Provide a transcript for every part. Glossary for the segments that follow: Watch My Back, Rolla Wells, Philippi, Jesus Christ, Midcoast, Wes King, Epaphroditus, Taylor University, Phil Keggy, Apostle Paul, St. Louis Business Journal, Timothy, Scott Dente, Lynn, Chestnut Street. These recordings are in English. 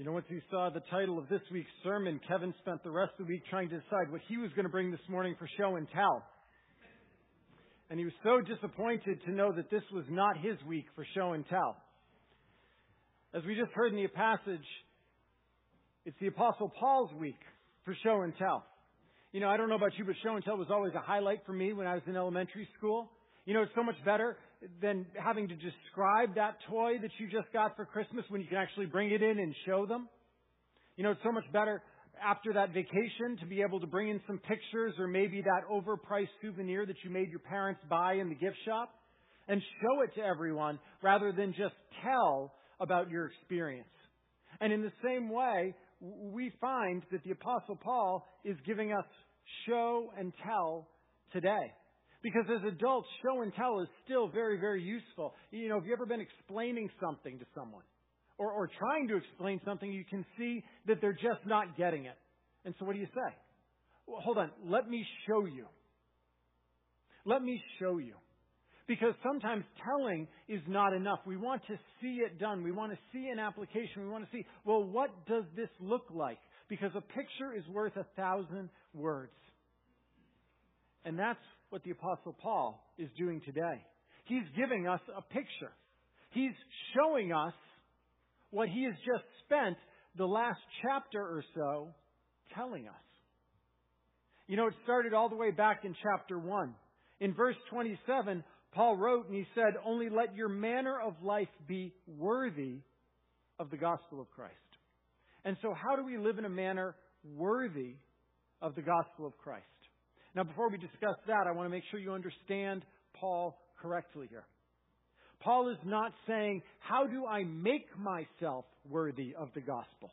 You know, once he saw the title of this week's sermon, Kevin spent the rest of the week trying to decide what he was going to bring this morning for show and tell. And he was so disappointed to know that this was not his week for show and tell. As we just heard in the passage, it's the Apostle Paul's week for show and tell. You know, I don't know about you, but show and tell was always a highlight for me when I was in elementary school. You know, it's so much better than having to describe that toy that you just got for Christmas when you can actually bring it in and show them. You know, it's so much better after that vacation to be able to bring in some pictures or maybe that overpriced souvenir that you made your parents buy in the gift shop and show it to everyone rather than just tell about your experience. And in the same way, we find that the Apostle Paul is giving us show and tell today. Because as adults, show and tell is still very, very useful. You know, have you ever been explaining something to someone or trying to explain something, you can see that they're just not getting it. And so what do you say? Well, hold on. Let me show you. Let me show you. Because sometimes telling is not enough. We want to see it done. We want to see an application. We want to see, well, what does this look like? Because a picture is worth 1,000 words. And that's what the Apostle Paul is doing today. He's giving us a picture. He's showing us what he has just spent the last chapter or so telling us. You know, it started all the way back in chapter 1. In verse 27, Paul wrote and he said, "Only let your manner of life be worthy of the gospel of Christ." And so how do we live in a manner worthy of the gospel of Christ? Now, before we discuss that, I want to make sure you understand Paul correctly here. Paul is not saying, how do I make myself worthy of the gospel?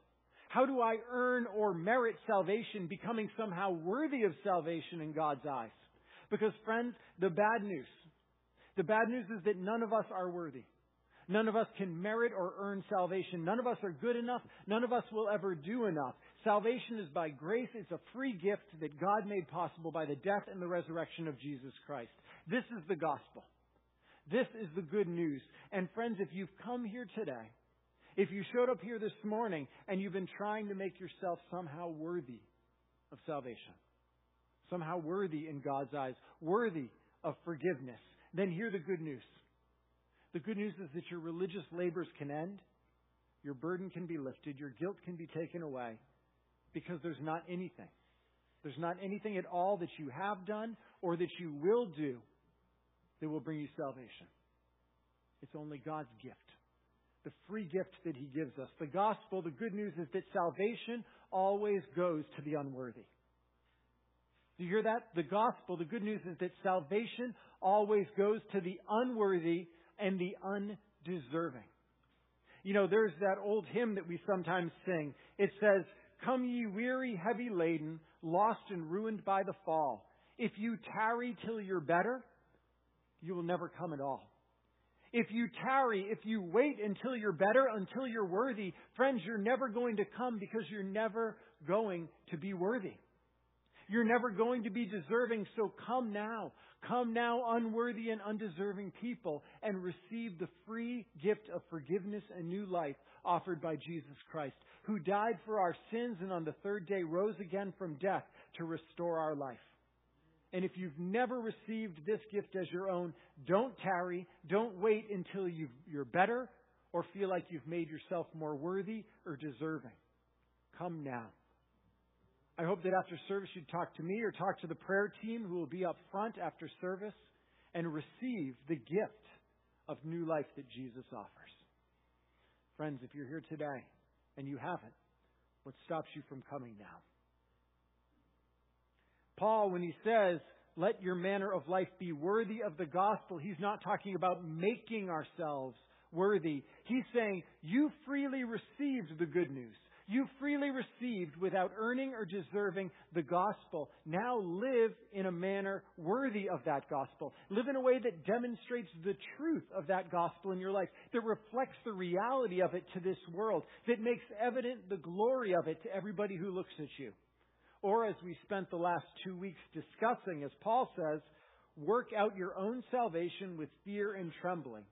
How do I earn or merit salvation, becoming somehow worthy of salvation in God's eyes? Because, friends, the bad news is that none of us are worthy. None of us can merit or earn salvation. None of us are good enough. None of us will ever do enough. Salvation is by grace. It's a free gift that God made possible by the death and the resurrection of Jesus Christ. This is the gospel. This is the good news. And friends, if you've come here today, if you showed up here this morning and you've been trying to make yourself somehow worthy of salvation, somehow worthy in God's eyes, worthy of forgiveness, then hear the good news. The good news is that your religious labors can end, your burden can be lifted, your guilt can be taken away, because there's not anything. There's not anything at all that you have done or that you will do that will bring you salvation. It's only God's gift, the free gift that he gives us. The gospel, the good news is that salvation always goes to the unworthy. Do you hear that? The gospel, the good news is that salvation always goes to the unworthy and the undeserving. You know, there's that old hymn that we sometimes sing. It says, "Come ye weary, heavy laden, lost and ruined by the fall. If you tarry till you're better, you will never come at all." If you tarry, if you wait until you're better, until you're worthy, friends, you're never going to come because you're never going to be worthy. You're never going to be deserving, so come now. Come now, unworthy and undeserving people, and receive the free gift of forgiveness and new life offered by Jesus Christ, who died for our sins and on the third day rose again from death to restore our life. And if you've never received this gift as your own, don't tarry, don't wait until you're better or feel like you've made yourself more worthy or deserving. Come now. I hope that after service you'd talk to me or talk to the prayer team who will be up front after service and receive the gift of new life that Jesus offers. Friends, if you're here today and you haven't, what stops you from coming now? Paul, when he says, "Let your manner of life be worthy of the gospel," he's not talking about making ourselves worthy. He's saying, you freely received the good news. You freely received, without earning or deserving, the gospel. Now live in a manner worthy of that gospel. Live in a way that demonstrates the truth of that gospel in your life, that reflects the reality of it to this world, that makes evident the glory of it to everybody who looks at you. Or as we spent the last 2 weeks discussing, as Paul says, work out your own salvation with fear and trembling,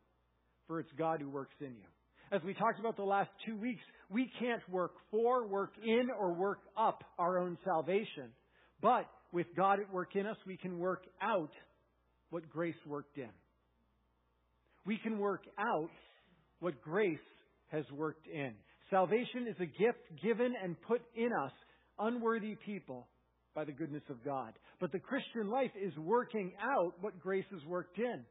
for it's God who works in you. As we talked about the last 2 weeks, we can't work for, work in, or work up our own salvation. But with God at work in us, we can work out what grace worked in. We can work out what grace has worked in. Salvation is a gift given and put in us, unworthy people, by the goodness of God. But the Christian life is working out what grace has worked in.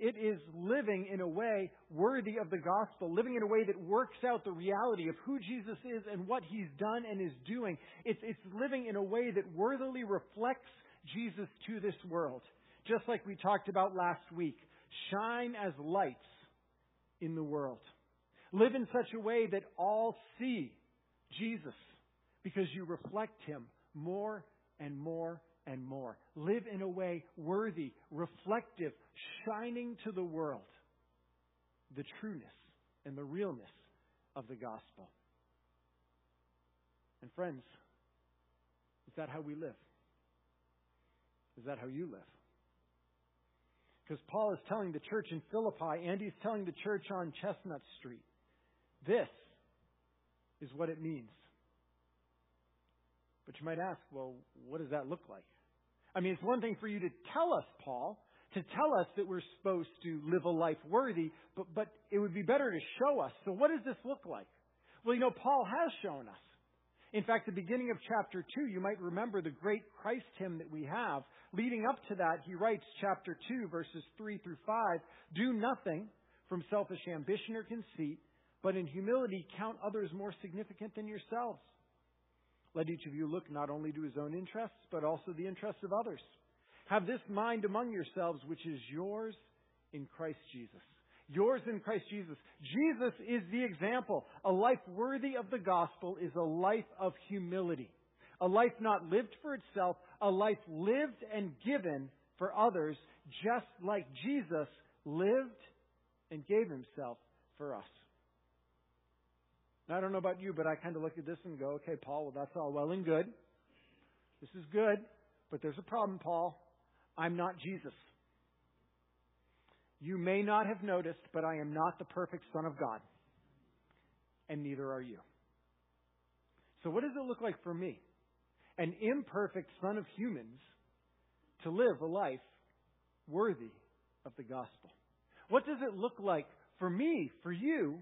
It is living in a way worthy of the gospel, living in a way that works out the reality of who Jesus is and what he's done and is doing. It's living in a way that worthily reflects Jesus to this world. Just like we talked about last week, shine as lights in the world. Live in such a way that all see Jesus because you reflect him more and more and more. Live in a way worthy, reflective, shining to the world the trueness and the realness of the gospel. And friends, is that how we live? Is that how you live? Because Paul is telling the church in Philippi, and he's telling the church on Chestnut Street, this is what it means. But you might ask, well, what does that look like? I mean, it's one thing for you to tell us, Paul, to tell us that we're supposed to live a life worthy, but it would be better to show us. So what does this look like? Well, you know, Paul has shown us. In fact, the beginning of chapter 2, you might remember the great Christ hymn that we have. Leading up to that, he writes, chapter 2, verses 3 through 5, do nothing from selfish ambition or conceit, but in humility count others more significant than yourselves. Let each of you look not only to his own interests, but also the interests of others. Have this mind among yourselves, which is yours in Christ Jesus. Yours in Christ Jesus. Jesus is the example. A life worthy of the gospel is a life of humility. A life not lived for itself, a life lived and given for others, just like Jesus lived and gave himself for us. Now, I don't know about you, but I kind of look at this and go, okay, Paul, well, that's all well and good. This is good, but there's a problem, Paul. I'm not Jesus. You may not have noticed, but I am not the perfect Son of God. And neither are you. So what does it look like for me, an imperfect son of humans, to live a life worthy of the gospel? What does it look like for me, for you,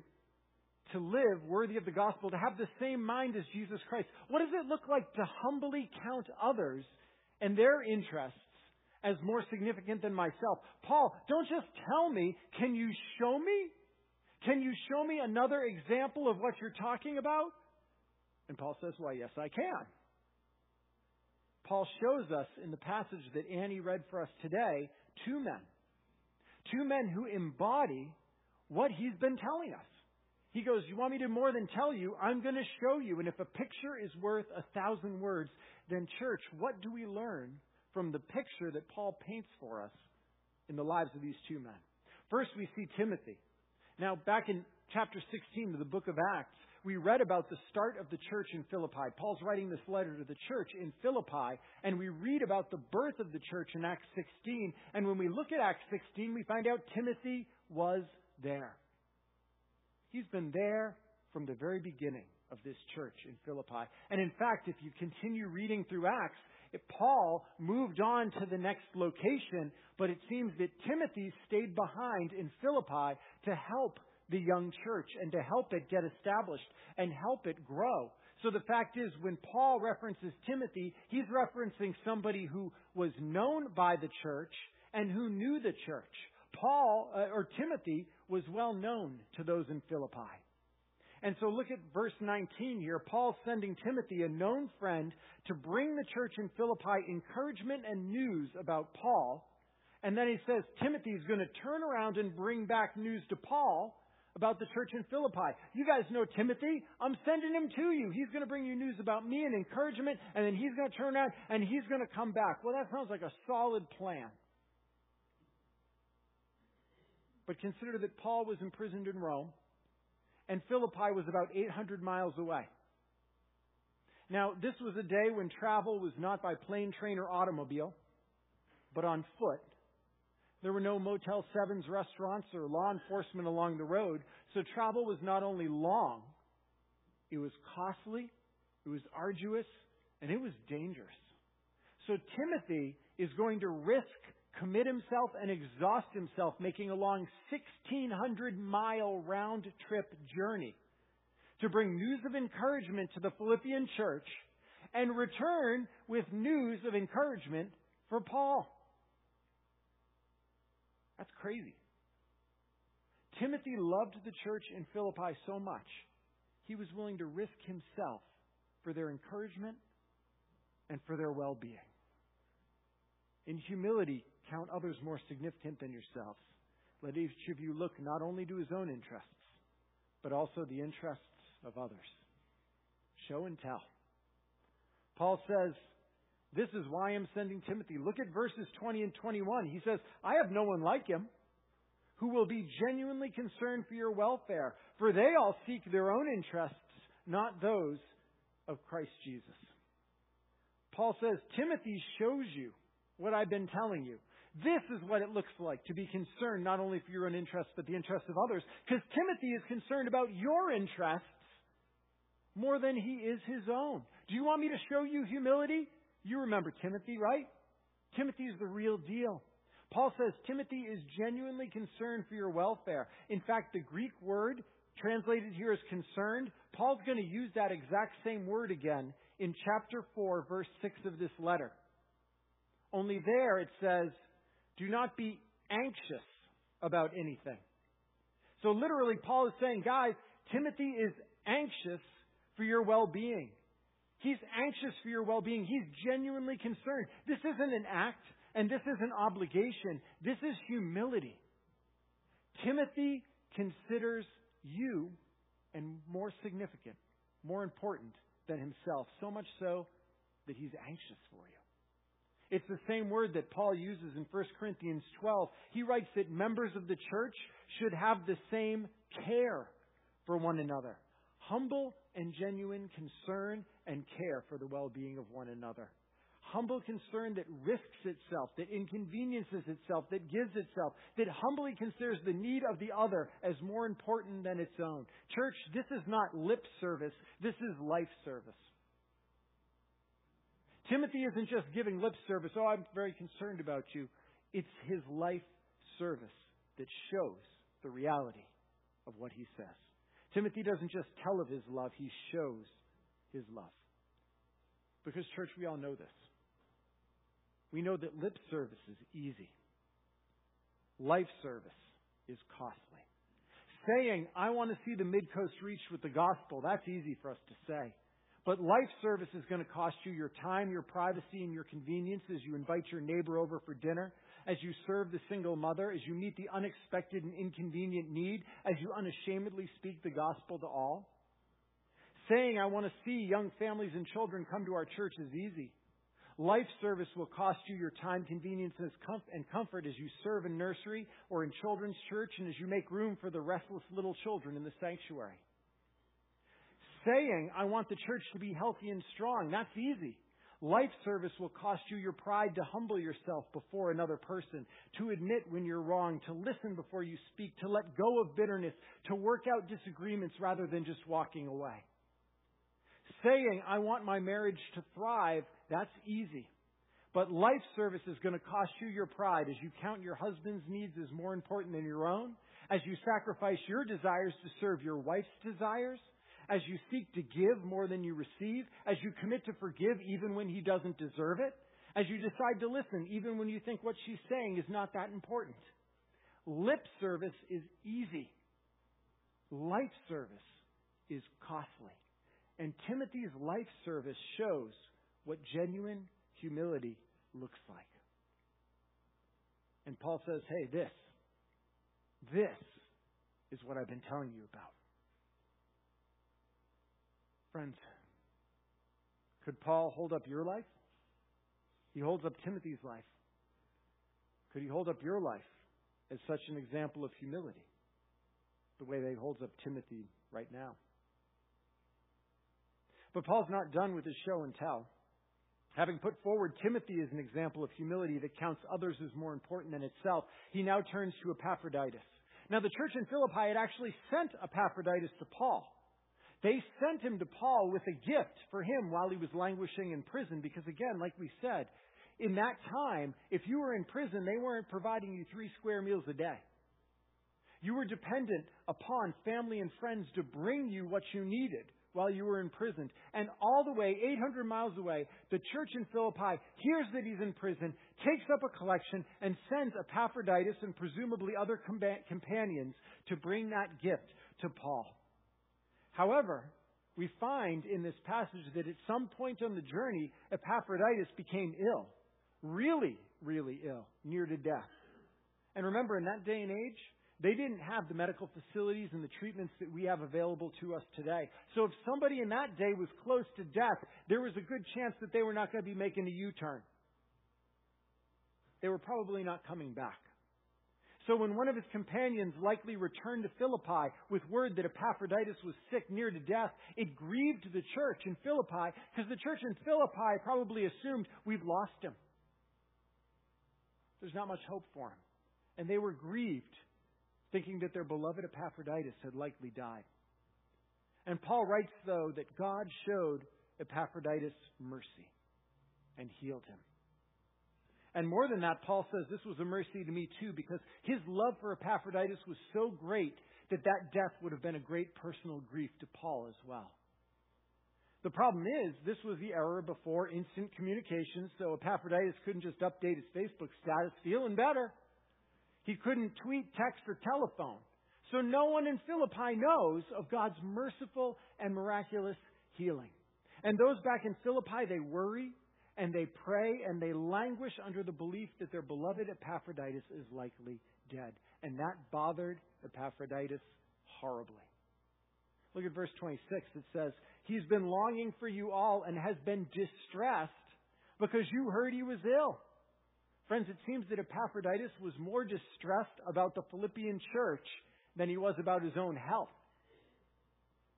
to live worthy of the gospel, to have the same mind as Jesus Christ? What does it look like to humbly count others and their interests as more significant than myself? Paul, don't just tell me. Can you show me? Can you show me another example of what you're talking about? And Paul says, well, yes, I can. Paul shows us in the passage that Annie read for us today, two men. Two men who embody what he's been telling us. He goes, you want me to more than tell you? I'm going to show you. And if a picture is worth 1,000 words, then church, what do we learn from the picture that Paul paints for us in the lives of these two men? First, we see Timothy. Now, back in chapter 16 of the book of Acts, we read about the start of the church in Philippi. Paul's writing this letter to the church in Philippi, and we read about the birth of the church in Acts 16. And when we look at Acts 16, we find out Timothy was there. He's been there from the very beginning of this church in Philippi. And in fact, if you continue reading through Acts, Paul moved on to the next location, but it seems that Timothy stayed behind in Philippi to help the young church and to help it get established and help it grow. So the fact is, when Paul references Timothy, he's referencing somebody who was known by the church and who knew the church. Timothy was well known to those in Philippi. And so look at verse 19 here. Paul's sending Timothy, a known friend, to bring the church in Philippi encouragement and news about Paul. And then he says Timothy is going to turn around and bring back news to Paul about the church in Philippi. You guys know Timothy. I'm sending him to you. He's going to bring you news about me and encouragement. And then he's going to turn around and he's going to come back. Well, that sounds like a solid plan. But consider that Paul was imprisoned in Rome. And Philippi was about 800 miles away. Now, this was a day when travel was not by plane, train, or automobile, but on foot. There were no Motel 7s, restaurants, or law enforcement along the road. So travel was not only long, it was costly, it was arduous, and it was dangerous. So Timothy is going to risk, commit himself, and exhaust himself making a long 1,600-mile round-trip journey to bring news of encouragement to the Philippian church and return with news of encouragement for Paul. That's crazy. Timothy loved the church in Philippi so much, he was willing to risk himself for their encouragement and for their well-being. In humility, count others more significant than yourselves. Let each of you look not only to his own interests, but also the interests of others. Show and tell. Paul says, this is why I'm sending Timothy. Look at verses 20 and 21. He says, I have no one like him who will be genuinely concerned for your welfare, for they all seek their own interests, not those of Christ Jesus. Paul says, Timothy shows you what I've been telling you. This is what it looks like to be concerned not only for your own interests, but the interests of others, because Timothy is concerned about your interests more than he is his own. Do you want me to show you humility? You remember Timothy, right? Timothy is the real deal. Paul says Timothy is genuinely concerned for your welfare. In fact, the Greek word translated here as concerned, Paul's going to use that exact same word again in chapter 4, verse 6 of this letter. Only there it says, do not be anxious about anything. So literally, Paul is saying, guys, Timothy is anxious for your well-being. He's anxious for your well-being. He's genuinely concerned. This isn't an act, and this isn't an obligation. This is humility. Timothy considers you and more significant, more important than himself, so much so that he's anxious for you. It's the same word that Paul uses in 1 Corinthians 12. He writes that members of the church should have the same care for one another. Humble and genuine concern and care for the well-being of one another. Humble concern that risks itself, that inconveniences itself, that gives itself, that humbly considers the need of the other as more important than its own. Church, this is not lip service. This is life service. Timothy isn't just giving lip service. Oh, I'm very concerned about you. It's his life service that shows the reality of what he says. Timothy doesn't just tell of his love, he shows his love. Because, church, we all know this. We know that lip service is easy. Life service is costly. Saying, I want to see the Midcoast reached with the gospel, that's easy for us to say. But life service is going to cost you your time, your privacy, and your convenience as you invite your neighbor over for dinner, as you serve the single mother, as you meet the unexpected and inconvenient need, as you unashamedly speak the gospel to all. Saying, I want to see young families and children come to our church is easy. Life service will cost you your time, convenience, and comfort as you serve in nursery or in children's church and as you make room for the restless little children in the sanctuary. Saying, I want the church to be healthy and strong, that's easy. Life service will cost you your pride to humble yourself before another person, to admit when you're wrong, to listen before you speak, to let go of bitterness, to work out disagreements rather than just walking away. Saying, I want my marriage to thrive, that's easy. But life service is going to cost you your pride as you count your husband's needs as more important than your own, as you sacrifice your desires to serve your wife's desires, as you seek to give more than you receive, as you commit to forgive even when he doesn't deserve it, as you decide to listen even when you think what she's saying is not that important. Lip service is easy. Life service is costly. And Timothy's life service shows what genuine humility looks like. And Paul says, hey, this is what I've been telling you about. Friends, could Paul hold up your life? He holds up Timothy's life. Could he hold up your life as such an example of humility, the way that he holds up Timothy right now? But Paul's not done with his show and tell. Having put forward Timothy as an example of humility that counts others as more important than itself, he now turns to Epaphroditus. Now, the church in Philippi had actually sent Epaphroditus to Paul. They sent him to Paul with a gift for him while he was languishing in prison. Because again, like we said, in that time, if you were in prison, they weren't providing you 3 square meals a day. You were dependent upon family and friends to bring you what you needed while you were imprisoned. And all the way, 800 miles away, the church in Philippi hears that he's in prison, takes up a collection, and sends Epaphroditus and presumably other companions to bring that gift to Paul. However, we find in this passage that at some point on the journey, Epaphroditus became ill, really ill, near to death. And remember, in that day and age, they didn't have the medical facilities and the treatments that we have available to us today. So if somebody in that day was close to death, there was a good chance that they were not going to be making a U-turn. They were probably not coming back. So when one of his companions likely returned to Philippi with word that Epaphroditus was sick near to death, it grieved the church in Philippi because the church in Philippi probably assumed, we've lost him. There's not much hope for him. And they were grieved, thinking that their beloved Epaphroditus had likely died. And Paul writes, though, that God showed Epaphroditus mercy and healed him. And more than that, Paul says, this was a mercy to me too, because his love for Epaphroditus was so great that that death would have been a great personal grief to Paul as well. The problem is, this was the era before instant communication, so Epaphroditus couldn't just update his Facebook status, feeling better. He couldn't tweet, text, or telephone. So no one in Philippi knows of God's merciful and miraculous healing. And those back in Philippi, they worry and they pray and they languish under the belief that their beloved Epaphroditus is likely dead. And that bothered Epaphroditus horribly. Look at verse 26. It says, he's been longing for you all and has been distressed because you heard he was ill. Friends, it seems that Epaphroditus was more distressed about the Philippian church than he was about his own health.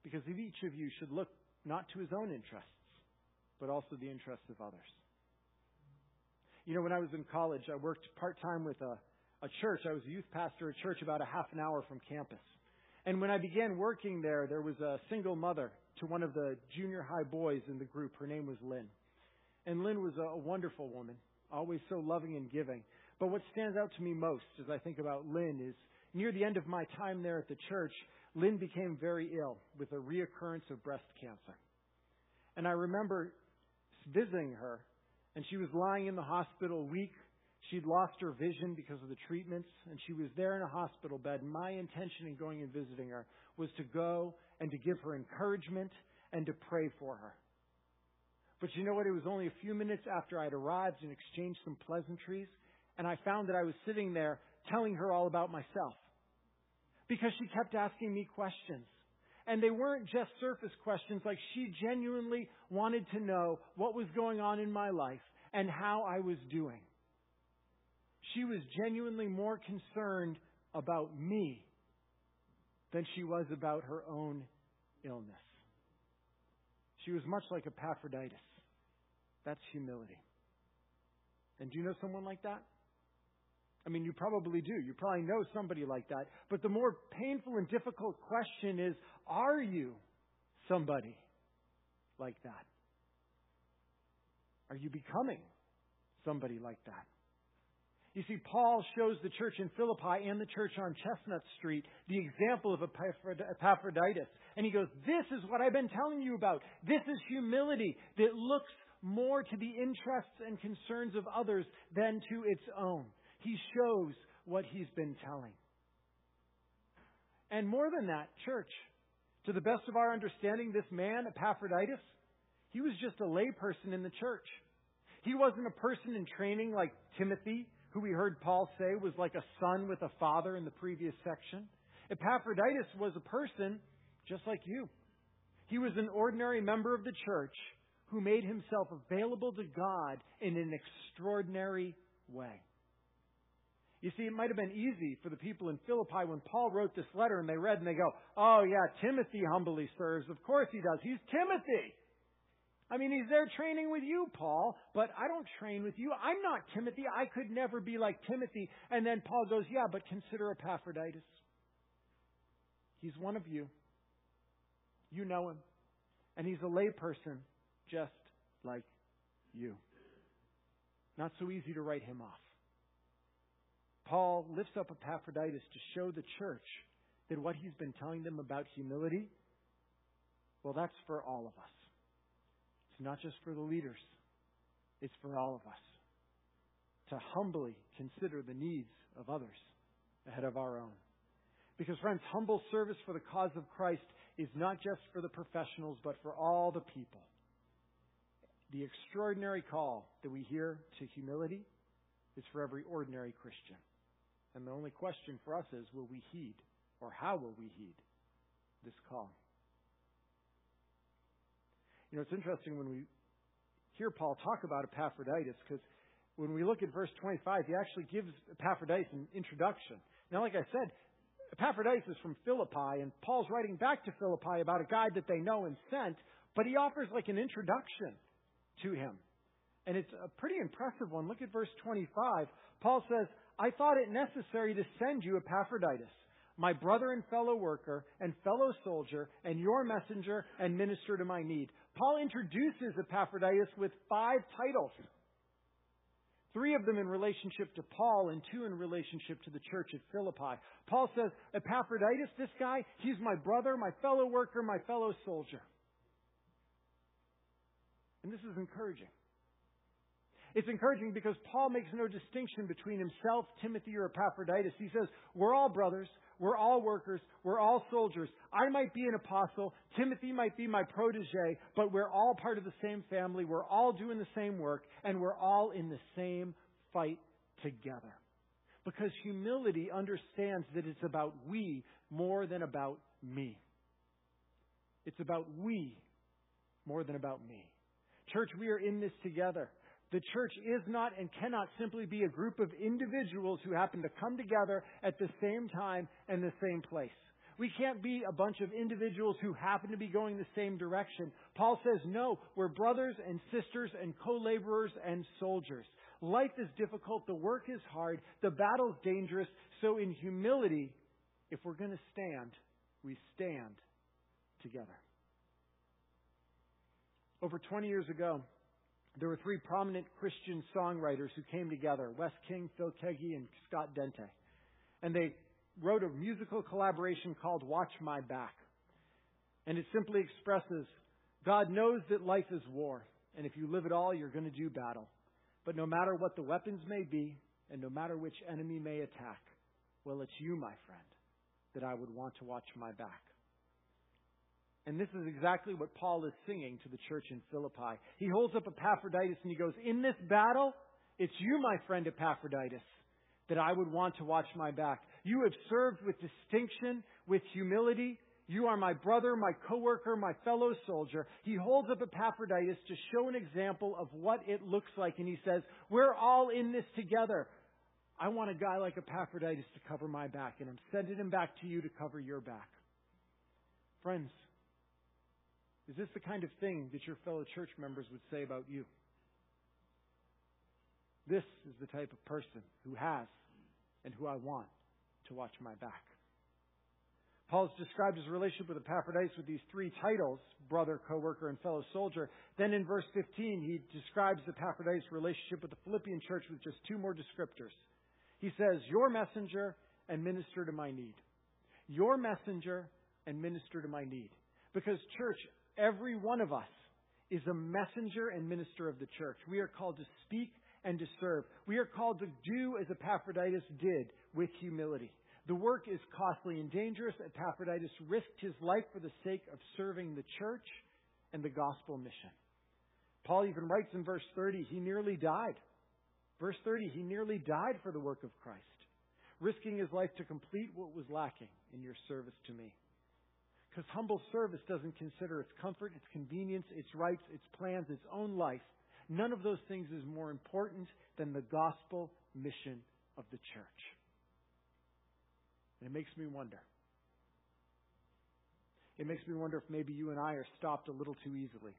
Because each of you should look not to his own interests, but also the interests of others. You know, when I was in college, I worked part-time with a church. I was a youth pastor at a church about a half an hour from campus. And when I began working there, there was a single mother to one of the junior high boys in the group. Her name was Lynn. And Lynn was a wonderful woman, always so loving and giving. But what stands out to me most as I think about Lynn is near the end of my time there at the church, Lynn became very ill with a reoccurrence of breast cancer. And I remember visiting her, and she was lying in the hospital weak. She'd lost her vision because of the treatments, and she was there in a hospital bed. My intention in going and visiting her was to go and to give her encouragement and to pray for her. But you know what? It was only a few minutes after I'd arrived and exchanged some pleasantries, and I found that I was sitting there telling her all about myself. Because she kept asking me questions. And they weren't just surface questions, like she genuinely wanted to know what was going on in my life and how I was doing. She was genuinely more concerned about me than she was about her own illness. She was much like Epaphroditus. That's humility. And do you know someone like that? I mean, you probably do. You probably know somebody like that. But the more painful and difficult question is, are you somebody like that? Are you becoming somebody like that? You see, Paul shows the church in Philippi and the church on Chestnut Street the example of Epaphroditus. And he goes, this is what I've been telling you about. This is humility that looks more to the interests and concerns of others than to its own. He shows what he's been telling. And more than that, church, to the best of our understanding, this man, Epaphroditus, he was just a lay person in the church. He wasn't a person in training like Timothy, who we heard Paul say was like a son with a father in the previous section. Epaphroditus was a person just like you. He was an ordinary member of the church who made himself available to God in an extraordinary way. You see, it might have been easy for the people in Philippi when Paul wrote this letter and they read and they go, oh yeah, Timothy humbly serves. Of course he does. He's Timothy. I mean, he's there training with you, Paul, but I don't train with you. I'm not Timothy. I could never be like Timothy. And then Paul goes, yeah, but consider Epaphroditus. He's one of you. You know him. And he's a lay person just like you. Not so easy to write him off. Paul lifts up Epaphroditus to show the church that what he's been telling them about humility, well, that's for all of us. It's not just for the leaders. It's for all of us to humbly consider the needs of others ahead of our own. Because, friends, humble service for the cause of Christ is not just for the professionals, but for all the people. The extraordinary call that we hear to humility is for every ordinary Christian. And the only question for us is, will we heed, or how will we heed this call? You know, it's interesting when we hear Paul talk about Epaphroditus, because when we look at verse 25, he actually gives Epaphroditus an introduction. Now, like I said, Epaphroditus is from Philippi, and Paul's writing back to Philippi about a guy that they know and sent, but he offers like an introduction to him. And it's a pretty impressive one. Look at verse 25. Paul says, I thought it necessary to send you Epaphroditus, my brother and fellow worker and fellow soldier and your messenger and minister to my need. Paul introduces Epaphroditus with 5 titles. 3 of them in relationship to Paul and 2 in relationship to the church at Philippi. Paul says, Epaphroditus, this guy, he's my brother, my fellow worker, my fellow soldier. And this is encouraging. It's encouraging because Paul makes no distinction between himself, Timothy, or Epaphroditus. He says, we're all brothers, we're all workers, we're all soldiers. I might be an apostle, Timothy might be my protege, but we're all part of the same family, we're all doing the same work, and we're all in the same fight together. Because humility understands that it's about we more than about me. It's about we more than about me. Church, we are in this together. The church is not and cannot simply be a group of individuals who happen to come together at the same time and the same place. We can't be a bunch of individuals who happen to be going the same direction. Paul says, no, we're brothers and sisters and co-laborers and soldiers. Life is difficult. The work is hard. The battle's dangerous. So in humility, if we're going to stand, we stand together. Over 20 years ago, there were 3 prominent Christian songwriters who came together, Wes King, Phil Keggy, and Scott Dente. And they wrote a musical collaboration called Watch My Back. And it simply expresses, God knows that life is war, and if you live at all, you're going to do battle. But no matter what the weapons may be, and no matter which enemy may attack, well, it's you, my friend, that I would want to watch my back. And this is exactly what Paul is singing to the church in Philippi. He holds up Epaphroditus and he goes, in this battle, it's you, my friend Epaphroditus, that I would want to watch my back. You have served with distinction, with humility. You are my brother, my coworker, my fellow soldier. He holds up Epaphroditus to show an example of what it looks like. And he says, we're all in this together. I want a guy like Epaphroditus to cover my back. And I'm sending him back to you to cover your back. Friends, is this the kind of thing that your fellow church members would say about you? This is the type of person who has and who I want to watch my back. Paul's described his relationship with Epaphroditus with these 3 titles, brother, co-worker, and fellow soldier. Then in verse 15, he describes Epaphroditus' relationship with the Philippian church with just 2 more descriptors. He says, your messenger and minister to my need. Your messenger and minister to my need. Because church, every one of us is a messenger and minister of the church. We are called to speak and to serve. We are called to do as Epaphroditus did with humility. The work is costly and dangerous. Epaphroditus risked his life for the sake of serving the church and the gospel mission. Paul even writes in verse 30, he nearly died. Verse 30, he nearly died for the work of Christ, risking his life to complete what was lacking in your service to me. Because humble service doesn't consider its comfort, its convenience, its rights, its plans, its own life. None of those things is more important than the gospel mission of the church. And it makes me wonder. It makes me wonder if maybe you and I are stopped a little too easily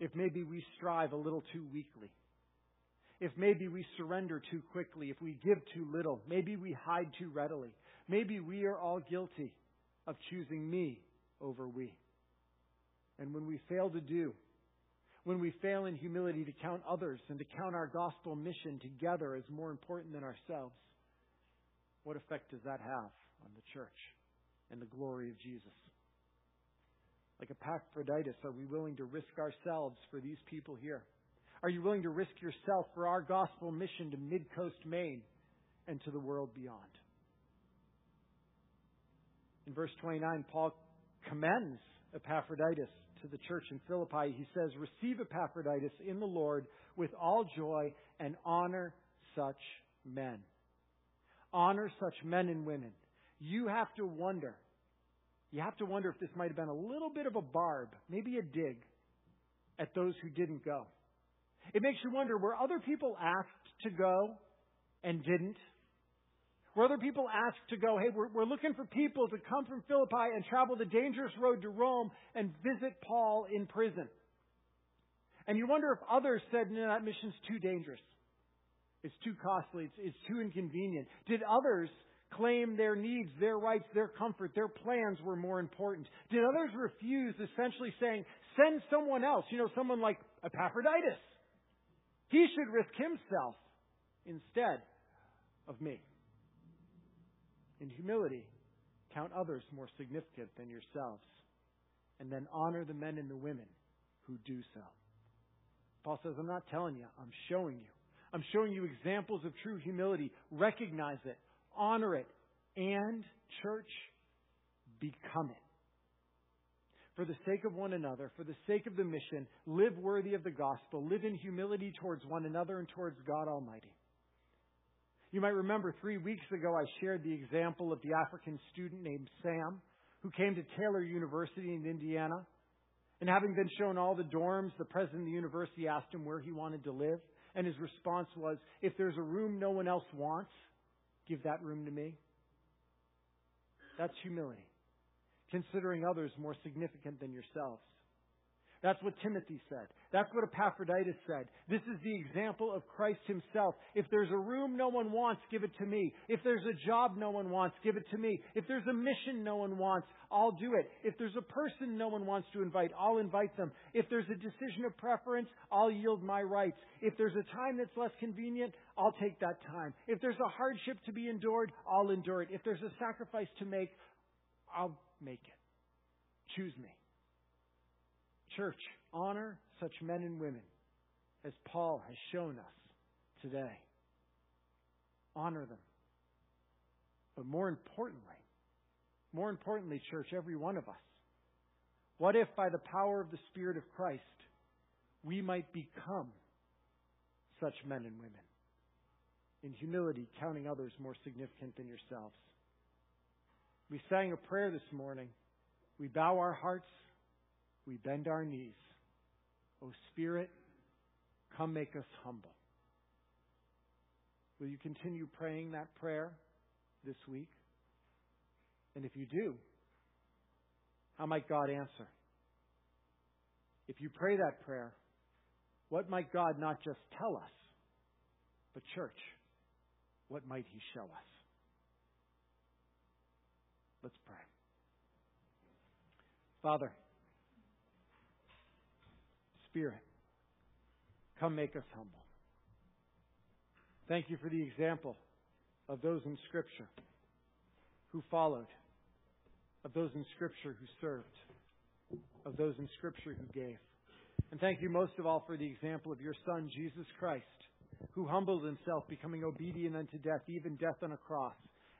If maybe we strive a little too weakly. If maybe we surrender too quickly. If we give too little. Maybe we hide too readily. Maybe we are all guilty of choosing me over we. And when we fail to do, when we fail in humility to count others and to count our gospel mission together as more important than ourselves, what effect does that have on the church and the glory of Jesus? Like Epaphroditus, are we willing to risk ourselves for these people here? Are you willing to risk yourself for our gospel mission to Midcoast, Maine, and to the world beyond? In verse 29, Paul commends Epaphroditus to the church in Philippi. He says, "Receive Epaphroditus in the Lord with all joy and honor such men." Honor such men and women. You have to wonder. You have to wonder if this might have been a little bit of a barb, maybe a dig at those who didn't go. It makes you wonder, were other people asked to go and didn't? Were other people asked to go, hey, we're looking for people to come from Philippi and travel the dangerous road to Rome and visit Paul in prison? And you wonder if others said, no, that mission's too dangerous. It's too costly. It's too inconvenient. Did others claim their needs, their rights, their comfort, their plans were more important? Did others refuse, essentially saying, send someone else? You know, someone like Epaphroditus. He should risk himself instead of me. In humility, count others more significant than yourselves, and then honor the men and the women who do so. Paul says, I'm not telling you, I'm showing you. I'm showing you examples of true humility. Recognize it, honor it, and, church, become it. For the sake of one another, for the sake of the mission, live worthy of the gospel, live in humility towards one another and towards God Almighty. You might remember 3 weeks ago I shared the example of the African student named Sam who came to Taylor University in Indiana. And having been shown all the dorms, the president of the university asked him where he wanted to live. And his response was, if there's a room no one else wants, give that room to me. That's humility. Considering others more significant than yourselves. That's what Timothy said. That's what Epaphroditus said. This is the example of Christ himself. If there's a room no one wants, give it to me. If there's a job no one wants, give it to me. If there's a mission no one wants, I'll do it. If there's a person no one wants to invite, I'll invite them. If there's a decision of preference, I'll yield my rights. If there's a time that's less convenient, I'll take that time. If there's a hardship to be endured, I'll endure it. If there's a sacrifice to make, I'll make it. Choose me. Church, honor such men and women as Paul has shown us today. Honor them. But more importantly, church, every one of us, what if by the power of the Spirit of Christ, we might become such men and women in humility, counting others more significant than yourselves? We sang a prayer this morning. We bow our hearts. We bend our knees. O Spirit, come make us humble. Will you continue praying that prayer this week? And if you do, how might God answer? If you pray that prayer, what might God not just tell us, but church, what might He show us? Let's pray. Father, Spirit, come make us humble. Thank you for the example of those in Scripture who followed, of those in Scripture who served, of those in Scripture who gave. And thank you most of all for the example of your Son, Jesus Christ, who humbled himself, becoming obedient unto death, even death on a cross,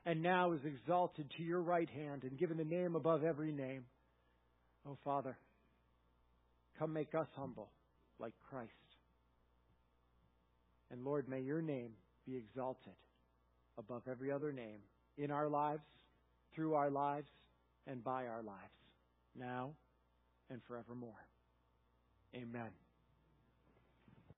and now is exalted to your right hand and given the name above every name. Oh, Father, come make us humble like Christ. And Lord, may your name be exalted above every other name in our lives, through our lives, and by our lives, now and forevermore. Amen.